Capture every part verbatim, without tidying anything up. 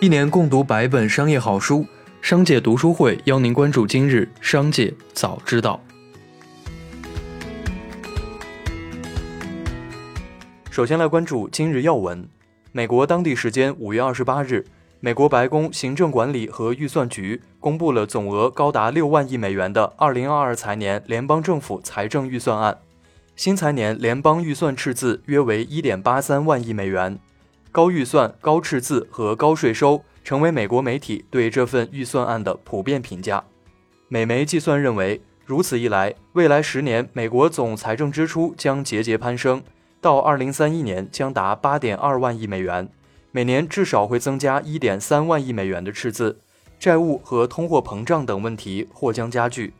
一年共读百本商业好书，商界读书会邀您关注今日商界早知道。首先来关注今日要闻。美国当地时间五月二十八日，美国白宫行政管理和预算局公布了总额高达六万亿美元的二零二二财年联邦政府财政预算案。新财年联邦预算赤字约为 一点八三万亿美元。高预算、高赤字和高税收成为美国媒体对这份预算案的普遍评价。美媒计算认为，如此一来，未来十年美国总财政支出将节节攀升，到二零三一年将达 八点二万亿美元，每年至少会增加 一点三万亿美元的赤字，债务和通货膨胀等问题或将加剧。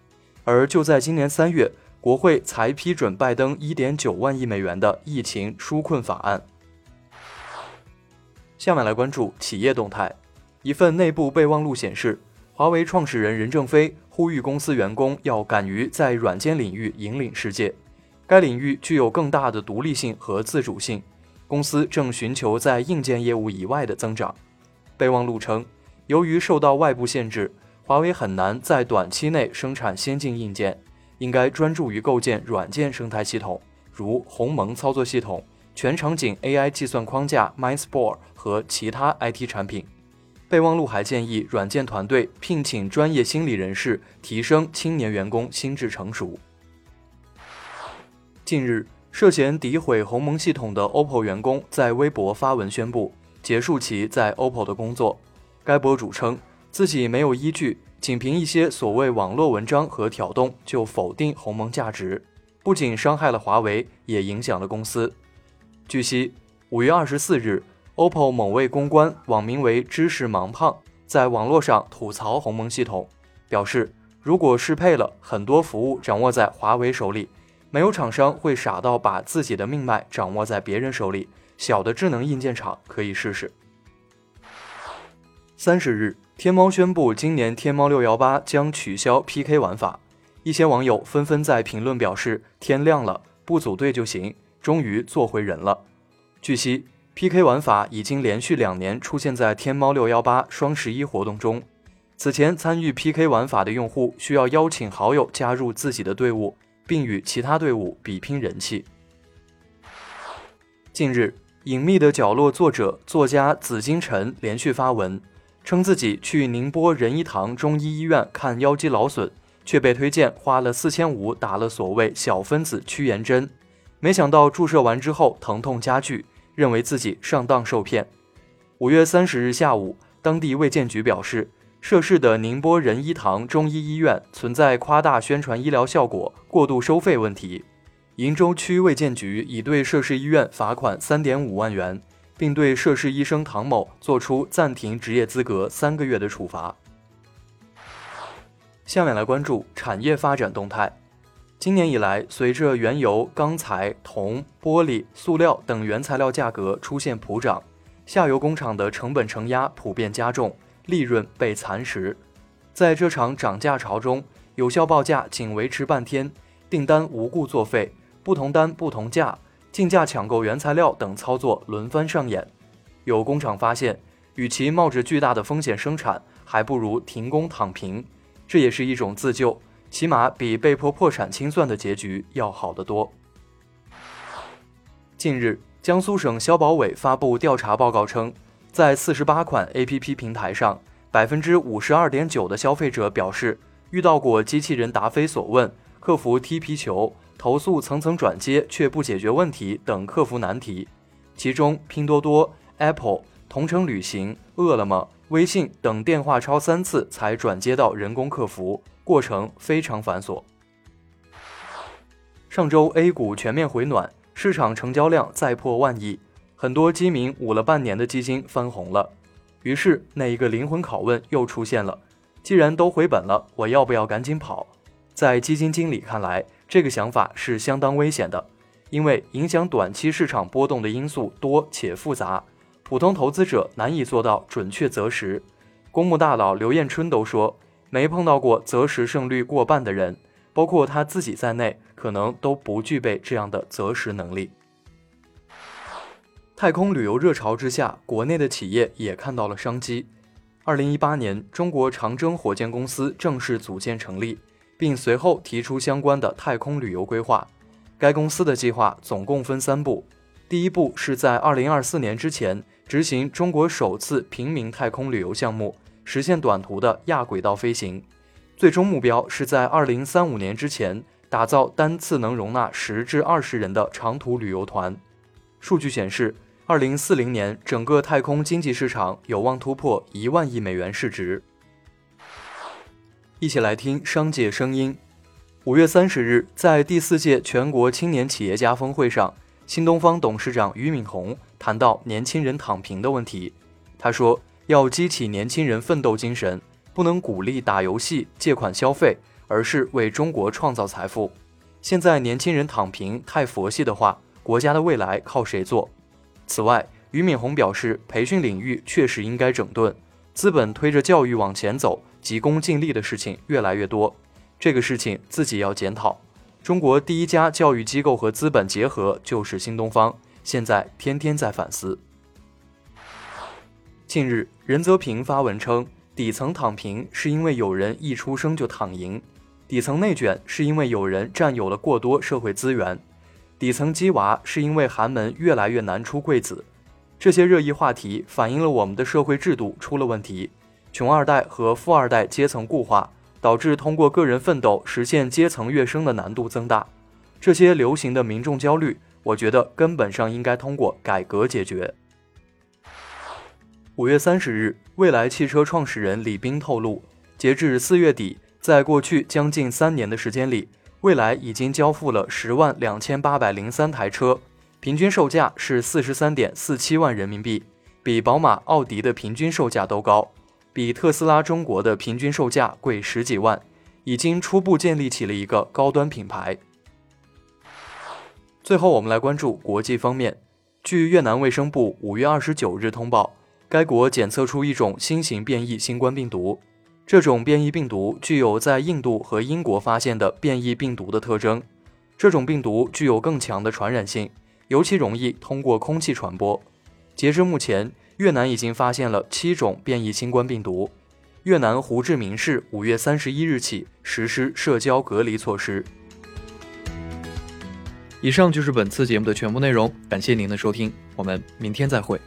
而就在今年三月，国会才批准拜登 一点九万亿美元的疫情纾困法案。下面来关注企业动态。一份内部备忘录显示，华为创始人任正非呼吁公司员工要敢于在软件领域引领世界，该领域具有更大的独立性和自主性，公司正寻求在硬件业务以外的增长。备忘录称，由于受到外部限制，华为很难在短期内生产先进硬件，应该专注于构建软件生态系统，如鸿蒙操作系统、全场景 A I 计算框架 Mindspore 和其他 I T 产品。备忘录还建议软件团队聘请专业心理人士，提升青年员工心智成熟。近日，涉嫌诋毁鸿蒙系统的 O P P O 员工在微博发文宣布结束其在 O P P O 的工作。该博主称自己没有依据，仅凭一些所谓网络文章和挑动就否定鸿蒙价值，不仅伤害了华为，也影响了公司。据悉，五月二十四日 ，O P P O 某位公关，网名为知识盲胖，在网络上吐槽鸿蒙系统，表示如果适配了，很多服务掌握在华为手里，没有厂商会傻到把自己的命脉掌握在别人手里，小的智能硬件厂可以试试。三十日，天猫宣布今年天猫六一八将取消 P K 玩法，一些网友纷纷在评论表示，天亮了，不组队就行，终于做回人了。据悉， P K 玩法已经连续两年出现在天猫六一八双十一活动中，此前参与 P K 玩法的用户需要邀请好友加入自己的队伍，并与其他队伍比拼人气。近日，隐秘的角落作者作家紫金陈连续发文，称自己去宁波仁医堂中医医院看腰肌劳损，却被推荐花了四千五打了所谓小分子驱炎针，没想到注射完之后疼痛加剧，认为自己上当受骗。五月三十日下午，当地卫健局表示，涉事的宁波仁医堂中医医院存在夸大宣传医疗效果、过度收费问题。鄞州区卫健局已对涉事医院罚款 三点五万元，并对涉事医生唐某作出暂停执业资格三个月的处罚。下面来关注产业发展动态。今年以来，随着原油、钢材、铜、玻璃、塑料等原材料价格出现普涨，下游工厂的成本承压普遍加重，利润被蚕食。在这场涨价潮中，有效报价仅维持半天，订单无故作废，不同单不同价，竞价抢购原材料等操作轮番上演。有工厂发现，与其冒着巨大的风险生产，还不如停工躺平，这也是一种自救，起码比被迫破产清算的结局要好得多。近日，江苏省消保委发布调查报告称，在四十八款 A P P 平台上， 百分之五十二点九 的消费者表示遇到过机器人答非所问、客服踢皮球、投诉层层转接却不解决问题等客服难题，其中拼多多、Apple、同程旅行、饿了么、微信等电话超三次才转接到人工客服，过程非常繁琐。上周 A 股全面回暖，市场成交量再破万亿，很多基民捂了半年的基金翻红了，于是那一个灵魂拷问又出现了，既然都回本了，我要不要赶紧跑？在基金经理看来，这个想法是相当危险的，因为影响短期市场波动的因素多且复杂，普通投资者难以做到准确择时。公募大佬刘彦春都说，没碰到过择时胜率过半的人，包括他自己在内，可能都不具备这样的择时能力。太空旅游热潮之下，国内的企业也看到了商机。二零一八年，中国长征火箭公司正式组建成立，并随后提出相关的太空旅游规划。该公司的计划总共分三步，第一步是在二零二四年之前执行中国首次平民太空旅游项目，实现短途的亚轨道飞行。最终目标是在二零三五年之前打造单次能容纳十至二十人的长途旅游团。数据显示，二零四零年整个太空经济市场有望突破一万亿美元市值。一起来听商界声音。五月三十日，在第四届全国青年企业家峰会上，新东方董事长俞敏洪谈到年轻人躺平的问题。他说，要激起年轻人奋斗精神，不能鼓励打游戏、借款消费，而是为中国创造财富。现在年轻人躺平太佛系的话，国家的未来靠谁做？此外，俞敏洪表示，培训领域确实应该整顿，资本推着教育往前走，急功近利的事情越来越多，这个事情自己要检讨。中国第一家教育机构和资本结合就是新东方，现在天天在反思。近日，任泽平发文称，底层躺平是因为有人一出生就躺赢，底层内卷是因为有人占有了过多社会资源，底层鸡娃是因为寒门越来越难出贵子。这些热议话题反映了我们的社会制度出了问题，穷二代和富二代阶层固化，导致通过个人奋斗实现阶层跃升的难度增大。这些流行的民众焦虑，我觉得根本上应该通过改革解决。五月三十日，蔚来汽车创始人李斌透露，截至四月底，在过去将近三年的时间里，蔚来已经交付了十万两千八百零三台车，平均售价是 四十三点四七万人民币，比宝马、奥迪的平均售价都高，比特斯拉中国的平均售价贵十几万，已经初步建立起了一个高端品牌。最后我们来关注国际方面。据越南卫生部五月二十九日通报，该国检测出一种新型变异新冠病毒，这种变异病毒具有在印度和英国发现的变异病毒的特征。这种病毒具有更强的传染性，尤其容易通过空气传播。截至目前，越南已经发现了七种变异新冠病毒。越南胡志明市五月三十一日起实施社交隔离措施。以上就是本次节目的全部内容，感谢您的收听，我们明天再会。